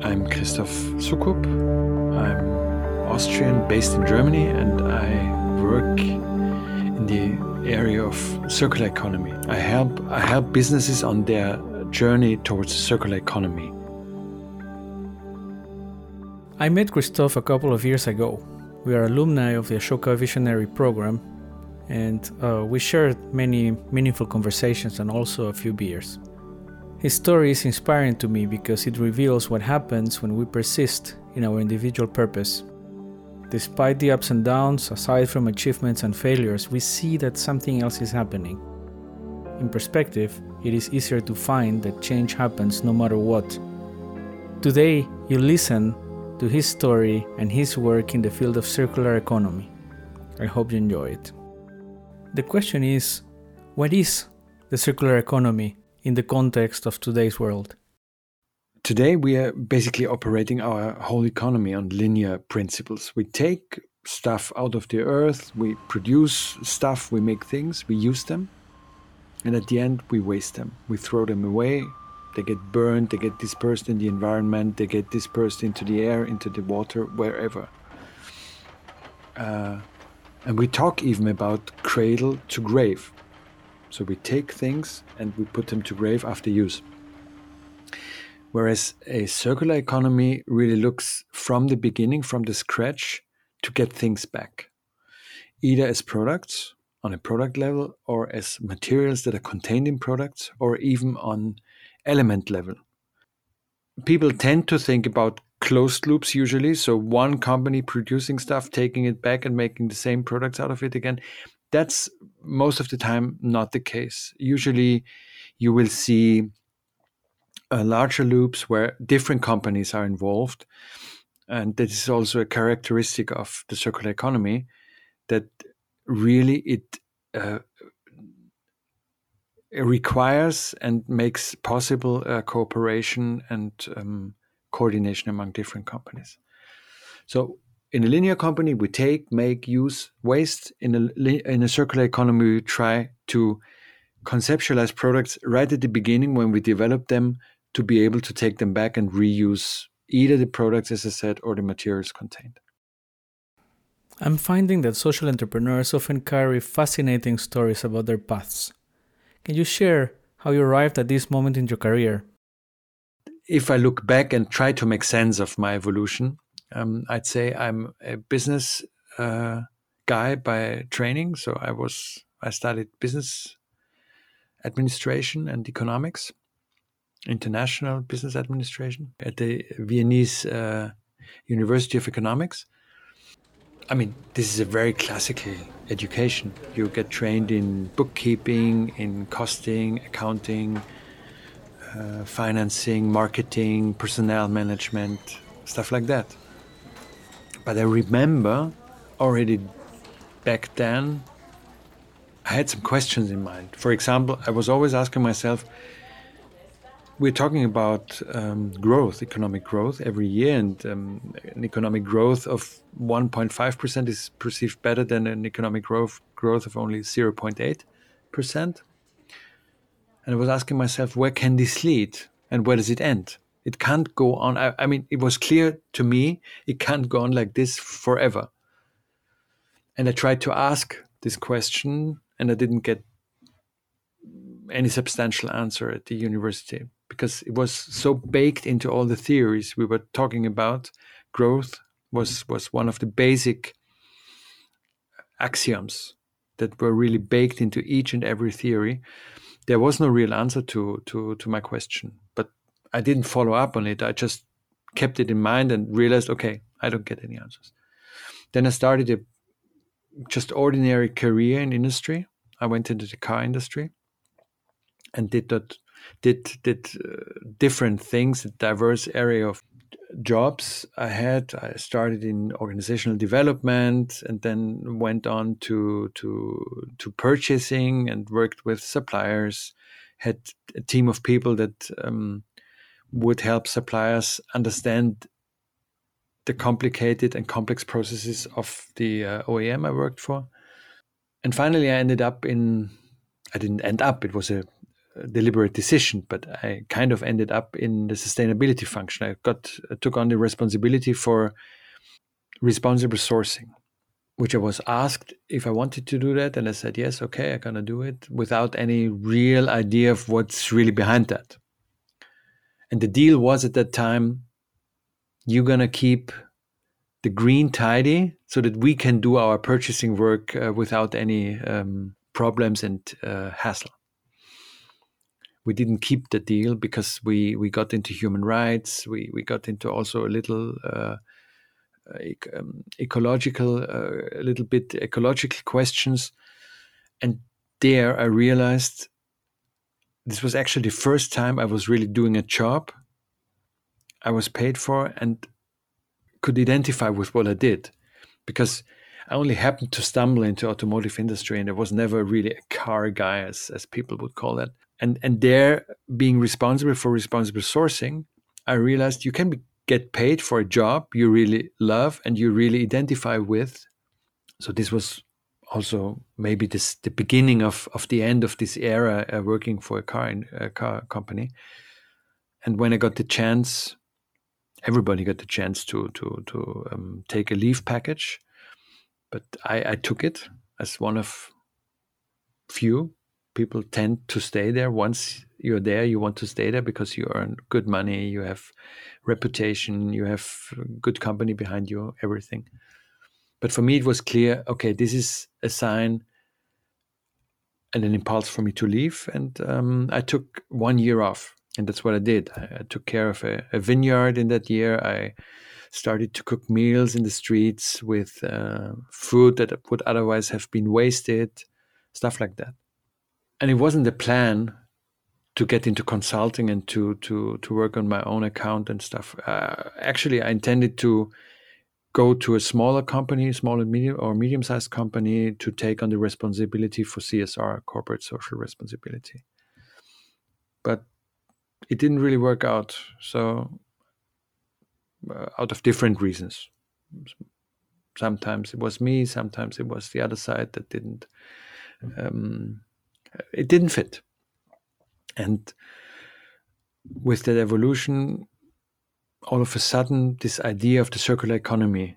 I'm Christoph Soukup. I'm Austrian, based in Germany, and I work in the area of circular economy. I help businesses on their journey towards a circular economy. I met Christoph a couple of years ago. We are alumni of the Ashoka Visionary Program, and we shared many meaningful conversations and also a few beers. His story is inspiring to me because it reveals what happens when we persist in our individual purpose. Despite the ups and downs, aside from achievements and failures, we see that something else is happening. In perspective, it is easier to find that change happens no matter what. Today, you listen to his story and his work in the field of circular economy. I hope you enjoy it. The question is, what is the circular economy in the context of today's world? Today we are basically operating our whole economy on linear principles. We take stuff out of the earth, we produce stuff, we make things, we use them, and at the end we waste them. We throw them away, they get burned, they get dispersed in the environment, they get dispersed into the air, into the water, wherever. And we talk even about cradle to grave. So we take things and we put them to grave after use. Whereas a circular economy really looks from the beginning, from the scratch, to get things back. Either as products, on a product level, or as materials that are contained in products, or even on element level. People tend to think about closed loops usually, so one company producing stuff, taking it back and making the same products out of it again. That's most of the time not the case. Usually you will see larger loops where different companies are involved. And that is also a characteristic of the circular economy, that really it requires and makes possible cooperation and coordination among different companies. So in a linear economy, we take, make, use, waste. In a circular economy, we try to conceptualize products right at the beginning when we develop them to be able to take them back and reuse either the products, as I said, or the materials contained. I'm finding that social entrepreneurs often carry fascinating stories about their paths. Can you share how you arrived at this moment in your career? If I look back and try to make sense of my evolution, I'd say I'm a business guy by training. So I studied business administration and economics, international business administration at the Viennese University of Economics. I mean, this is a very classical education. You get trained in bookkeeping, in costing, accounting, financing, marketing, personnel management, stuff like that. But I remember already back then, I had some questions in mind. For example, I was always asking myself, we're talking about growth, economic growth every year, and an economic growth of 1.5% is perceived better than an economic growth of only 0.8%. And I was asking myself, where can this lead and where does it end? It can't go on. I mean, it was clear to me, it can't go on like this forever. And I tried to ask this question and I didn't get any substantial answer at the university because it was so baked into all the theories we were talking about. Growth was one of the basic axioms that were really baked into each and every theory. There was no real answer to my question, but I didn't follow up on it. I just kept it in mind and realized, okay, I don't get any answers. Then I started a just ordinary career in industry. I went into the car industry and did different things, a diverse area of jobs I had. I started in organizational development and then went on to purchasing and worked with suppliers, had a team of people that would help suppliers understand the complicated and complex processes of the OEM I worked for. And finally, I ended up in, I didn't end up, it was a deliberate decision, but I kind of ended up in the sustainability function. I took on the responsibility for responsible sourcing, which I was asked if I wanted to do that. And I said, yes, okay, I'm going to do it without any real idea of what's really behind that. And the deal was at that time, you're going to keep the green tidy so that we can do our purchasing work without any problems and hassle. We didn't keep the deal because we got into human rights. We got into also a little ecological questions. And there I realized this was actually the first time I was really doing a job I was paid for and could identify with what I did, because I only happened to stumble into automotive industry and I was never really a car guy, as people would call it. And there, being responsible for responsible sourcing, I realized you can get paid for a job you really love and you really identify with. So this was also maybe the beginning of the end of this era working for a car company. And when I got the chance, everybody got the chance to take a leave package. But I took it as one of few. People tend to stay there. Once you're there, you want to stay there because you earn good money, you have reputation, you have good company behind you, everything. But for me, it was clear, okay, this is a sign and an impulse for me to leave. And I took 1 year off, and that's what I did. I took care of a vineyard in that year. I started to cook meals in the streets with food that would otherwise have been wasted, stuff like that. And it wasn't the plan to get into consulting and to work on my own account and stuff. Actually, I intended to go to a smaller company, small and medium or medium-sized company, to take on the responsibility for CSR, corporate social responsibility. But it didn't really work out. So out of different reasons. Sometimes it was me, sometimes it was the other side that didn't. It didn't fit. And with that evolution, all of a sudden, this idea of the circular economy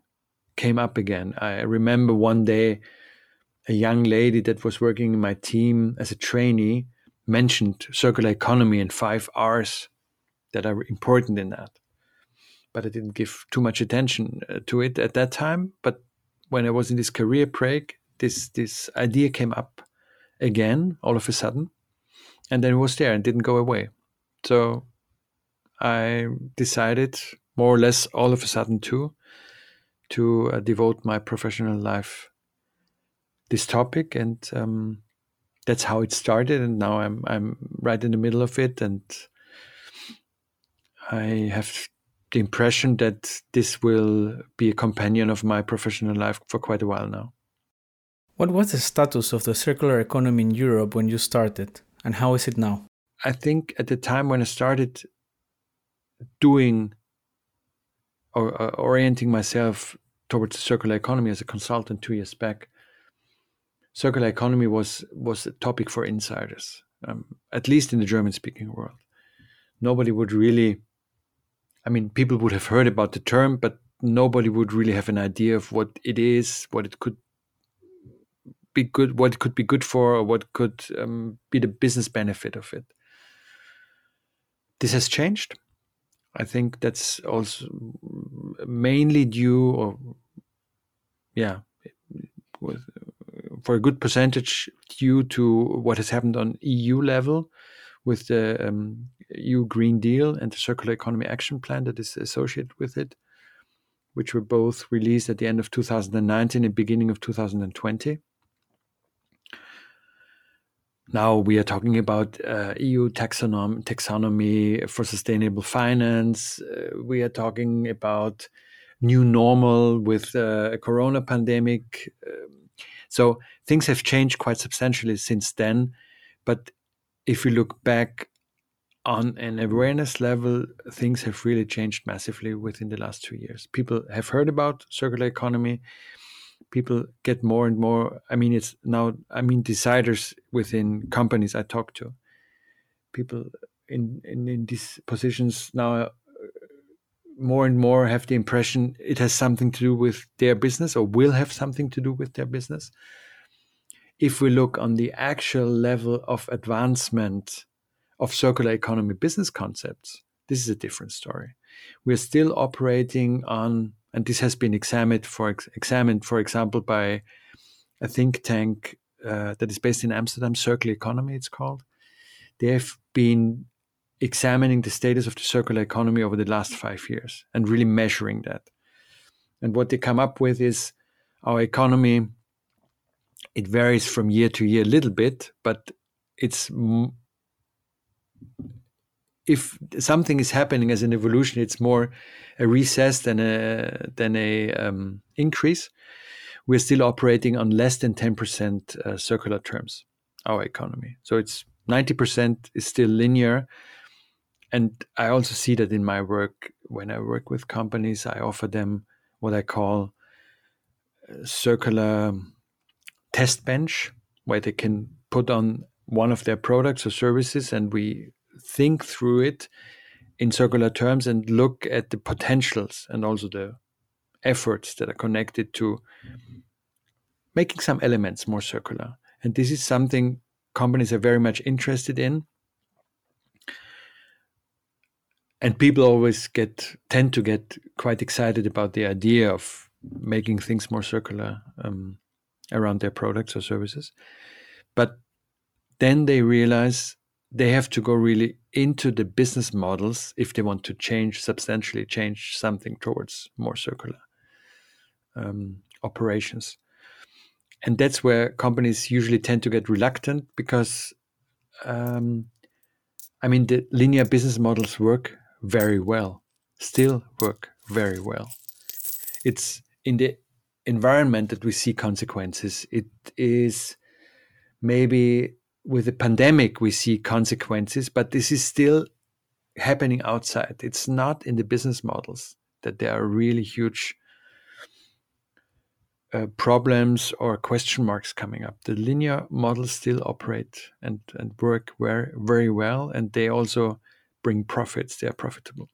came up again. I remember one day, a young lady that was working in my team as a trainee mentioned circular economy and 5 R's that are important in that. But I didn't give too much attention to it at that time. But when I was in this career break, this idea came up again, all of a sudden, and then it was there and didn't go away. So I decided, more or less all of a sudden too, to devote my professional life this topic, and that's how it started. And now I'm right in the middle of it, and I have the impression that this will be a companion of my professional life for quite a while now. What was the status of the circular economy in Europe when you started, and how is it now? I think at the time when I started doing or orienting myself towards the circular economy as a consultant 2 years back, circular economy was a topic for insiders, at least in the German-speaking world. Nobody would really, people would have heard about the term, but nobody would really have an idea of what it is, what it could be good, what could be good for, or what could be the business benefit of it. This has changed. I think that's also mainly due, for a good percentage, due to what has happened on EU level with the EU Green Deal and the Circular Economy Action Plan that is associated with it, which were both released at the end of 2019 and beginning of 2020. Now we are talking about EU taxonomy for sustainable finance. We are talking about new normal with a corona pandemic. So things have changed quite substantially since then. But if you look back on an awareness level, things have really changed massively within the last 2 years. People have heard about circular economy. People get more and more, it's now, deciders within companies I talk to people in these positions now more and more have the impression it has something to do with their business or will have something to do with their business. If we look on the actual level of advancement of circular economy business concepts, this is a different story. We're still operating on, and this has been examined, for example, by a think tank that is based in Amsterdam, Circle Economy, it's called. They've been examining the status of the circular economy over the last 5 years and really measuring that. And what they come up with is our economy, it varies from year to year a little bit, but it's if something is happening as an evolution, it's more a recess than an increase. We're still operating on less than 10% circular terms, our economy. So it's 90% is still linear. And I also see that in my work. When I work with companies, I offer them what I call circular test bench, where they can put on one of their products or services and we think through it in circular terms and look at the potentials and also the efforts that are connected to making some elements more circular. And this is something companies are very much interested in. And people always tend to get quite excited about the idea of making things more circular around their products or services. But then they realize they have to go really into the business models if they want to substantially change something towards more circular operations. And that's where companies usually tend to get reluctant because, the linear business models still work very well. It's in the environment that we see consequences. It is maybe with the pandemic, we see consequences, but this is still happening outside. It's not in the business models that there are really huge problems or question marks coming up. The linear models still operate and work very, very well, and they also bring profits. They are profitable.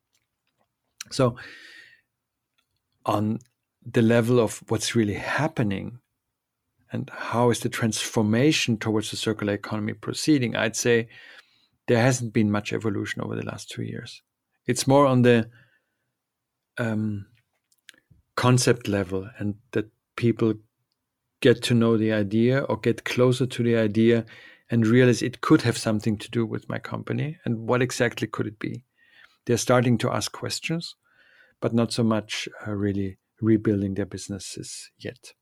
So on the level of what's really happening, and how is the transformation towards the circular economy proceeding? I'd say there hasn't been much evolution over the last 2 years. It's more on the concept level, and that people get to know the idea or get closer to the idea and realize it could have something to do with my company. And what exactly could it be? They're starting to ask questions, but not so much really rebuilding their businesses yet.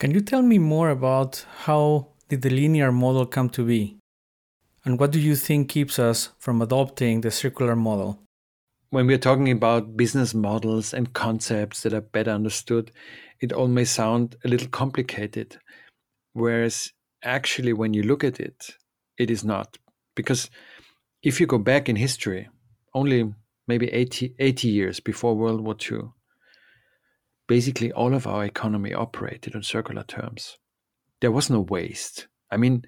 Can you tell me more about how did the linear model come to be? And what do you think keeps us from adopting the circular model? When we're talking about business models and concepts that are better understood, it all may sound a little complicated. Whereas actually when you look at it, it is not. Because if you go back in history, only maybe 80 years before World War II, basically all of our economy operated on circular terms. There was no waste. I mean,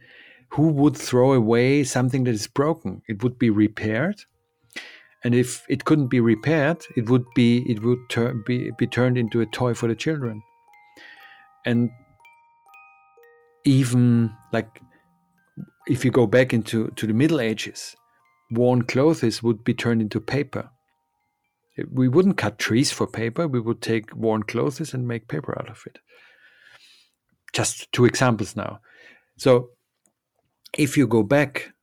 who would throw away something that is broken? It would be repaired. And if it couldn't be repaired, it would be turned into a toy for the children. And even like if you go back to the Middle Ages, worn clothes would be turned into paper. We wouldn't cut trees for paper. We would take worn clothes and make paper out of it. Just two examples now. So if you go back,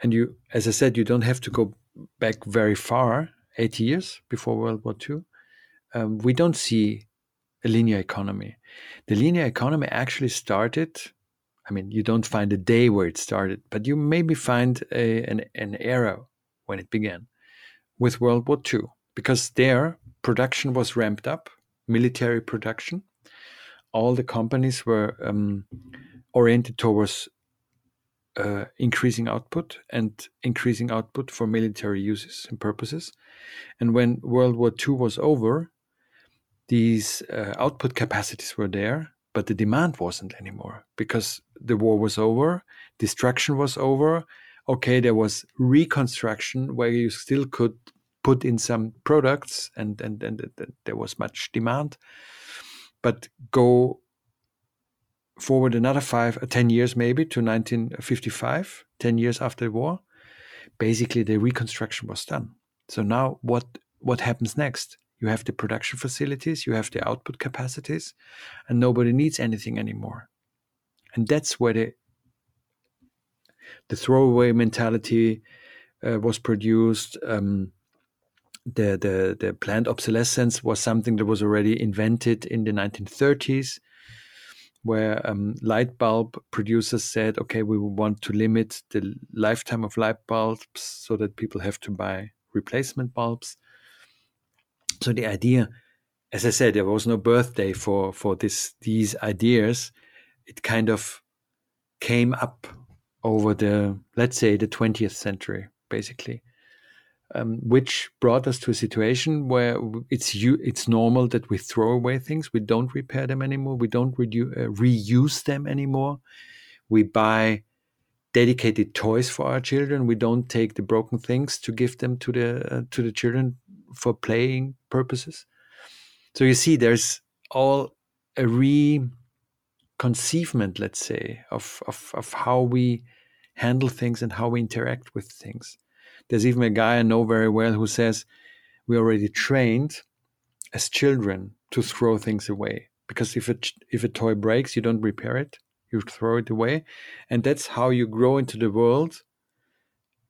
and you, as I said, you don't have to go back very far, 80 years before World War II, we don't see a linear economy. The linear economy actually started, you don't find a day where it started, but you maybe find an era when it began with World War II. Because there, production was ramped up, military production. All the companies were oriented towards increasing output and increasing output for military uses and purposes. And when World War II was over, these output capacities were there, but the demand wasn't anymore because the war was over, destruction was over, okay, there was reconstruction where you still could put in some products and there was much demand, but go forward another 10 years maybe to 1955, 10 years after the war, basically the reconstruction was done. So now what happens next? You have the production facilities, you have the output capacities, and nobody needs anything anymore. And that's where the throwaway mentality was produced. The planned obsolescence was something that was already invented in the 1930s, where light bulb producers said, okay, we want to limit the lifetime of light bulbs so that people have to buy replacement bulbs. So the idea, as I said, there was no birthday for these ideas. It kind of came up over the 20th century, basically, which brought us to a situation where it's normal that we throw away things. We don't repair them anymore. We don't reuse them anymore. We buy dedicated toys for our children. We don't take the broken things to give them to the children for playing purposes. So you see, there's all a reconceivement, let's say, of how we handle things and how we interact with things. There's even a guy I know very well who says we're already trained as children to throw things away, because if a toy breaks, you don't repair it, you throw it away. And that's how you grow into the world,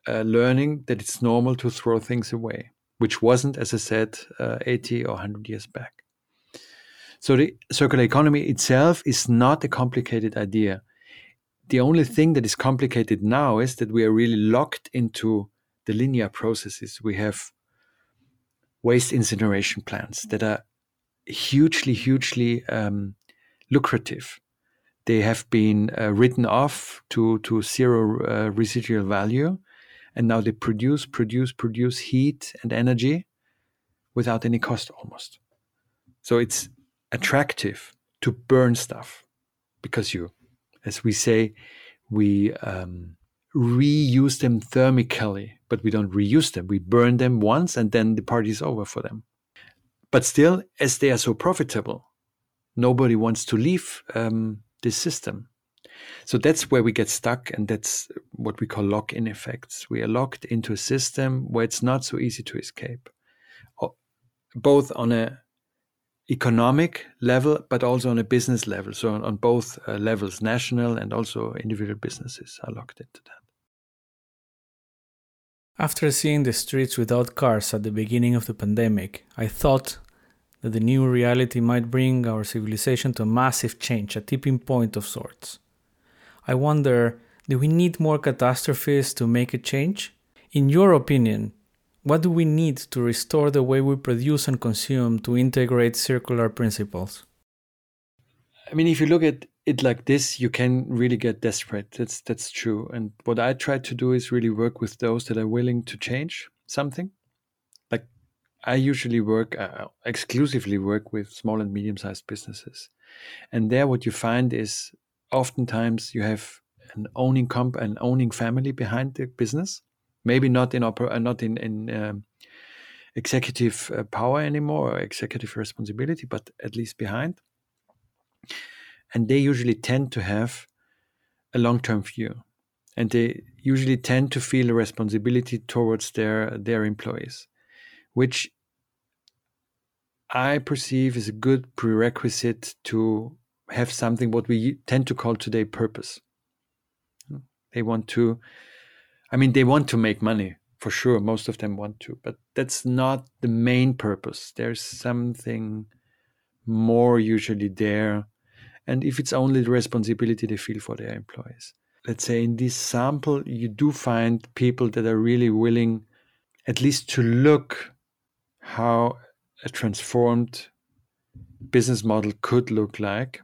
learning that it's normal to throw things away, which wasn't, as I said, 80 or 100 years back. So the circular economy itself is not a complicated idea. The only thing that is complicated now is that we are really locked into the linear processes. We have waste incineration plants that are hugely, hugely lucrative. They have been written off to zero residual value. And now they produce heat and energy without any cost almost. So it's attractive to burn stuff because as we say, we reuse them thermically, but we don't reuse them. We burn them once and then the party is over for them. But still, as they are so profitable, nobody wants to leave this system. So that's where we get stuck, and that's what we call lock-in effects. We are locked into a system where it's not so easy to escape, both on an economic level, but also on a business level. So on both levels, national and also individual businesses are locked into that. After seeing the streets without cars at the beginning of the pandemic, I thought that the new reality might bring our civilization to a massive change, a tipping point of sorts. I wonder, do we need more catastrophes to make a change? In your opinion, what do we need to restore the way we produce and consume to integrate circular principles? I mean, if you look at it like this, you can really get desperate. That's true. And what I try to do is really work with those that are willing to change something. Like I usually exclusively work with small and medium-sized businesses. And there what you find is, oftentimes you have an owning family behind the business, maybe not in executive power anymore or executive responsibility, but at least behind. And they usually tend to have a long-term view, and they usually tend to feel a responsibility towards their employees, which I perceive is a good prerequisite to have something what we tend to call today purpose. They want to make money, for sure. Most of them want to, but that's not the main purpose. There's something more usually there. And if it's only the responsibility they feel for their employees. Let's say in this sample, you do find people that are really willing at least to look how a transformed business model could look like,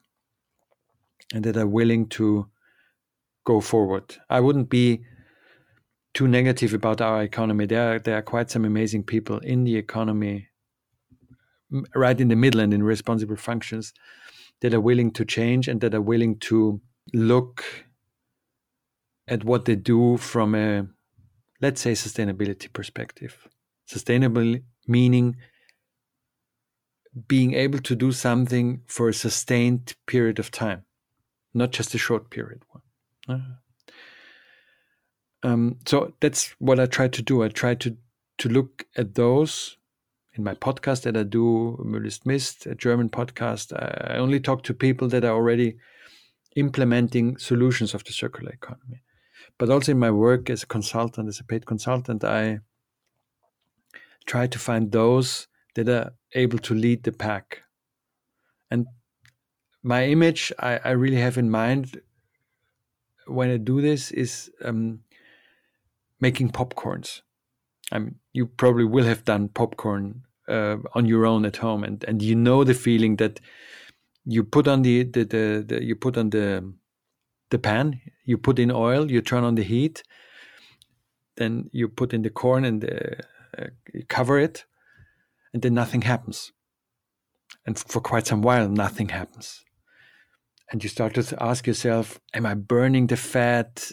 and that are willing to go forward. I wouldn't be too negative about our economy. There are quite some amazing people in the economy, right in the middle and in responsible functions, that are willing to change and that are willing to look at what they do from a, let's say, sustainability perspective. Sustainable meaning being able to do something for a sustained period of time, not just a short period one. So that's what I try to do. I try to look at those in my podcast that I do, Müll ist Mist, a German podcast. I only talk to people that are already implementing solutions of the circular economy. But also in my work as a consultant, as a paid consultant, I try to find those that are able to lead the pack. And my image I really have in mind when I do this is making popcorns. I mean, you probably will have done popcorn on your own at home, and you know the feeling that you put on the pan, you put in oil, you turn on the heat, then you put in the corn and you cover it, and then nothing happens. And for quite some while, nothing happens. And you start to ask yourself, am I burning the fat?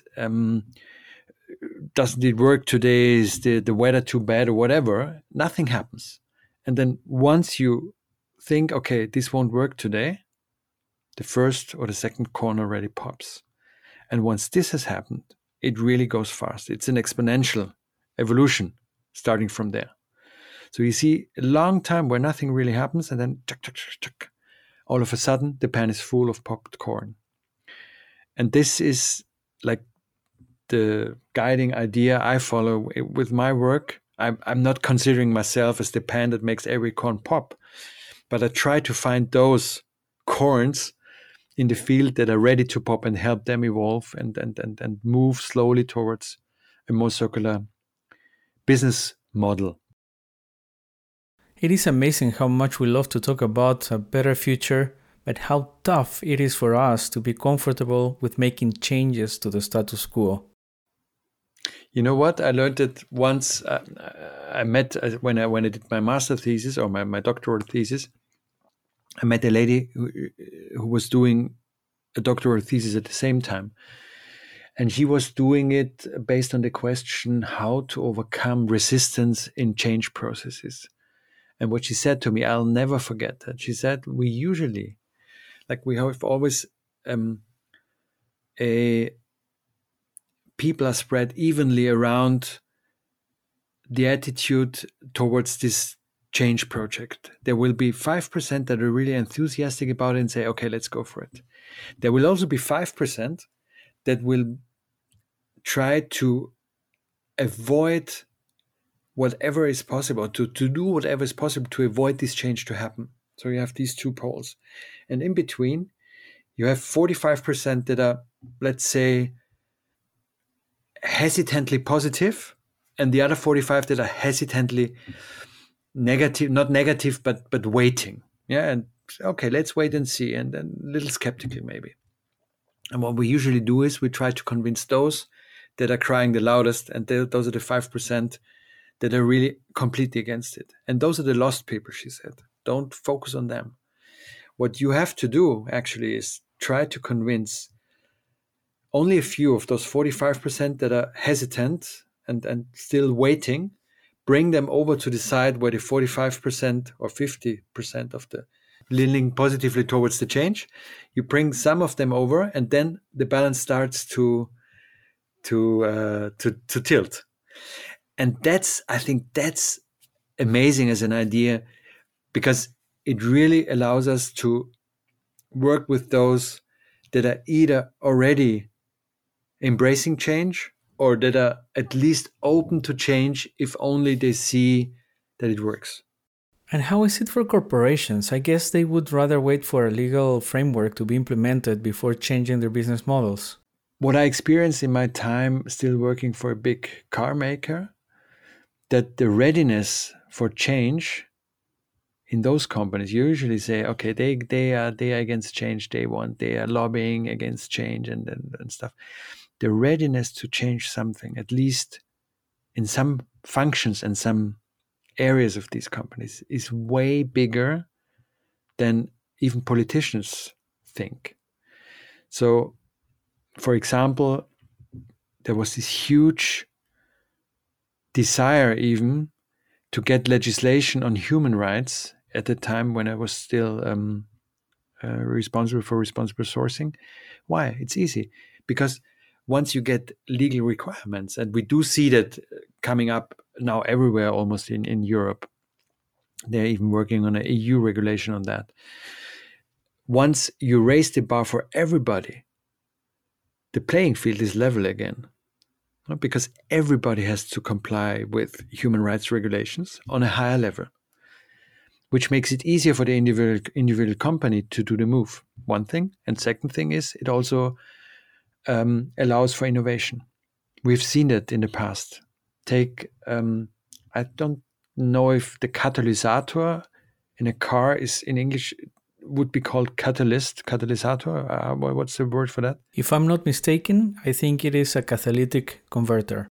Doesn't it work today? Is the weather too bad or whatever? Nothing happens. And then once you think, okay, this won't work today, the first or the second corn already pops. And once this has happened, it really goes fast. It's an exponential evolution starting from there. So you see a long time where nothing really happens, and then all of a sudden the pan is full of popcorn. And this is like the guiding idea I follow with my work. I'm not considering myself as the pan that makes every corn pop, but I try to find those corns in the field that are ready to pop and help them evolve and move slowly towards a more circular business model. It is amazing how much we love to talk about a better future, but how tough it is for us to be comfortable with making changes to the status quo. You know what? I learned that once I met, when I did my master's thesis or my doctoral thesis, I met a lady who was doing a doctoral thesis at the same time. And she was doing it based on the question how to overcome resistance in change processes. And what she said to me, I'll never forget that. She said, we have always people are spread evenly around the attitude towards this change project. There will be 5% that are really enthusiastic about it and say, okay, let's go for it. There will also be 5% that will try to avoid whatever is possible, to do whatever is possible to avoid this change to happen. So you have these two poles. And in between, you have 45% that are, let's say, hesitantly positive, and the other 45 that are hesitantly negative, not negative, but waiting. Yeah, and okay, let's wait and see, and then a little skeptical maybe. And what we usually do is we try to convince those that are crying the loudest, and those are the 5% that are really completely against it. And those are the lost people, she said. Don't focus on them. What you have to do, actually, is try to convince only a few of those 45% that are hesitant and still waiting, bring them over to the side where the 45% or 50% of the leaning positively towards the change. You bring some of them over, and then the balance starts to tilt. And I think that's amazing as an idea, because it really allows us to work with those that are either already embracing change or that are at least open to change if only they see that it works. And how is it for corporations? I guess they would rather wait for a legal framework to be implemented before changing their business models. What I experienced in my time still working for a big car maker, that the readiness for change in those companies, you usually say, okay, they are against change, they are lobbying against change and stuff. The readiness to change something, at least in some functions and some areas of these companies, is way bigger than even politicians think. So, for example, there was this huge desire even to get legislation on human rights at the time when I was still responsible for responsible sourcing. Why? It's easy. Because once you get legal requirements, and we do see that coming up now everywhere almost in Europe, they're even working on an EU regulation on that. Once you raise the bar for everybody, the playing field is level again, because everybody has to comply with human rights regulations on a higher level, which makes it easier for the individual company to do the move. One thing. And second thing is it also allows for innovation. We've seen that in the past. Take, I don't know if the catalysator in a car is in English would be called catalysator. What's the word for that? If I'm not mistaken, I think it is a catalytic converter.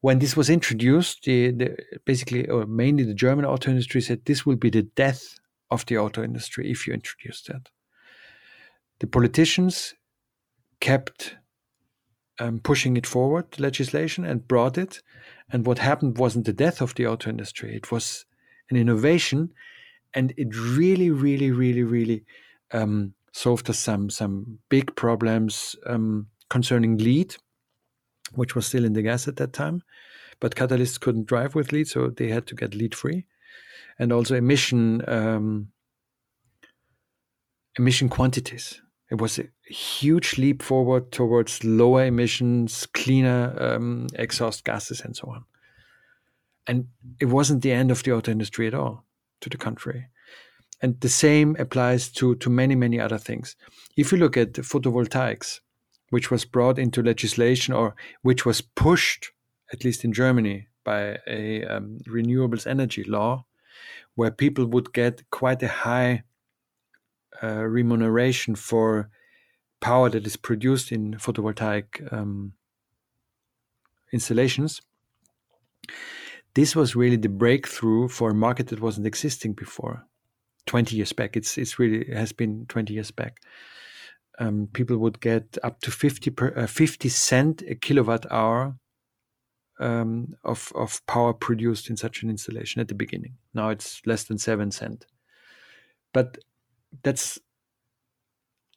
When this was introduced, mainly the German auto industry said this will be the death of the auto industry if you introduce that. The politicians kept pushing it forward, legislation, and brought it. And what happened wasn't the death of the auto industry. It was an innovation. And it really, really, really, really solved us some big problems concerning lead, which was still in the gas at that time. But catalysts couldn't drive with lead, so they had to get lead-free. And also emission quantities. It was a huge leap forward towards lower emissions, cleaner exhaust gases, and so on. And it wasn't the end of the auto industry at all. To the country. And the same applies to many, many other things. If you look at photovoltaics, which was brought into legislation or which was pushed, at least in Germany, by a renewables energy law, where people would get quite a high remuneration for power that is produced in photovoltaic installations. This was really the breakthrough for a market that wasn't existing before, 20 years back. It's really has been 20 years back. People would get up to 50 cents a kilowatt hour of power produced in such an installation at the beginning. Now it's less than 7 cents. But that's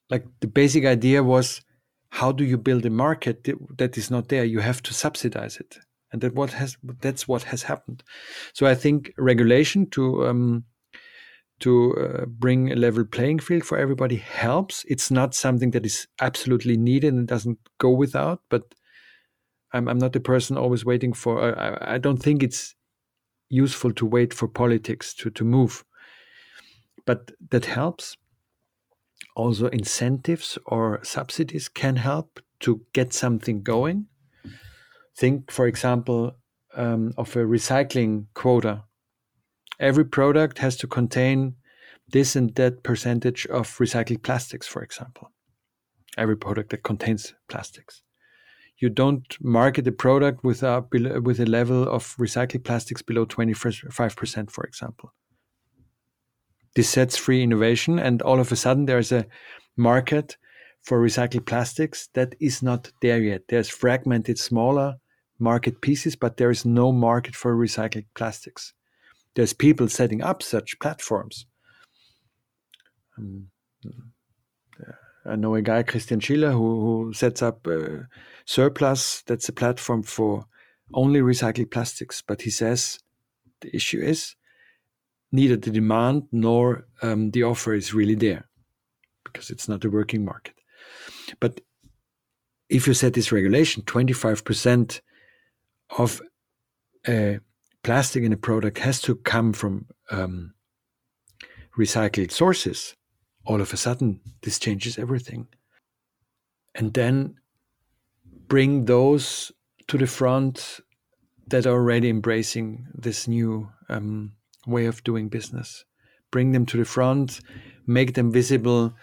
like the basic idea was, how do you build a market that is not there? You have to subsidize it. And that's what has happened. So I think regulation to bring a level playing field for everybody helps. It's not something that is absolutely needed and doesn't go without. But I'm not the person always waiting for. I don't think it's useful to wait for politics to move. But that helps. Also, incentives or subsidies can help to get something going. Think, for example, of a recycling quota. Every product has to contain this and that percentage of recycled plastics, for example. Every product that contains plastics. You don't market a product with a level of recycled plastics below 25%, for example. This sets free innovation, and all of a sudden there is a market for recycled plastics that is not there yet. There's fragmented smaller market pieces, but there is no market for recycled plastics. There's people setting up such platforms. I know a guy, Christian Schiller, who sets up Surplus. That's a platform for only recycled plastics. But he says the issue is neither the demand nor the offer is really there, because it's not a working market. But if you set this regulation, 25% of plastic in a product has to come from recycled sources, all of a sudden this changes everything. And then bring those to the front that are already embracing this new way of doing business. Bring them to the front, make them visible,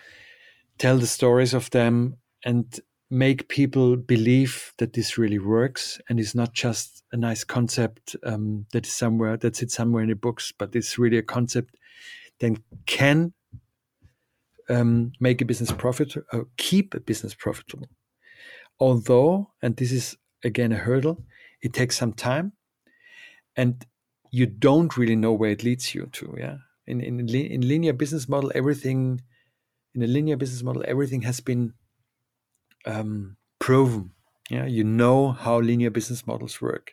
tell the stories of them, and make people believe that this really works and is not just a nice concept that's somewhere in the books, but it's really a concept that can make a business profit, or keep a business profitable. Although, and this is again a hurdle. It takes some time, and you don't really know where it leads you to. Yeah, in linear business model, everything in a linear business model, everything has been proven. Yeah, you know how linear business models work.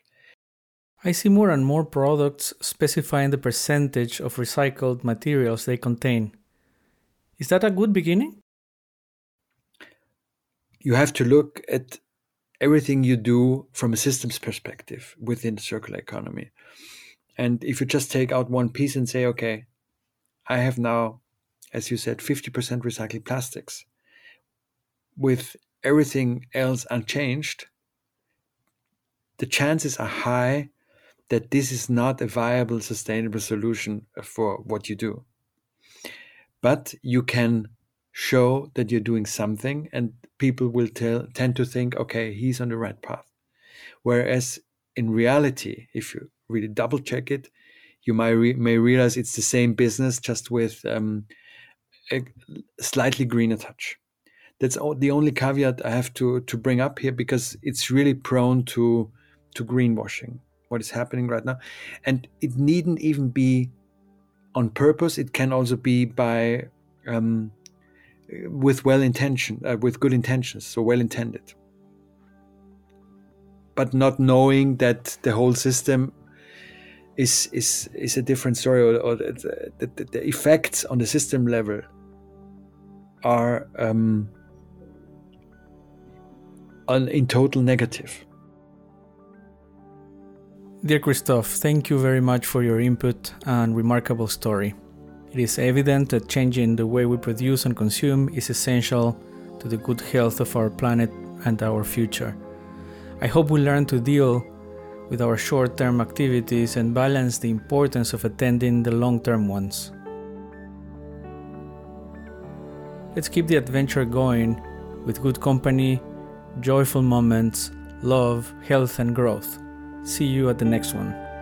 I see more and more products specifying the percentage of recycled materials they contain. Is that a good beginning? You have to look at everything you do from a systems perspective within the circular economy. And if you just take out one piece and say, okay, I have now, as you said, 50% recycled plastics. With everything else unchanged, the chances are high that this is not a viable, sustainable solution for what you do. But you can show that you're doing something, and people will tend to think, okay, he's on the right path. Whereas in reality, if you really double check it, you may realize it's the same business, just with a slightly greener touch. That's the only caveat I have to bring up here, because it's really prone to greenwashing, what is happening right now. And it needn't even be on purpose. It can also be by with good intentions, so well intended. But not knowing that the whole system is a different story, or the effects on the system level are in total negative. Dear Christoph, thank you very much for your input and remarkable story. It is evident that changing the way we produce and consume is essential to the good health of our planet and our future. I hope we learn to deal with our short-term activities and balance the importance of attending the long-term ones. Let's keep the adventure going with good company, joyful moments, love, health, and growth. See you at the next one.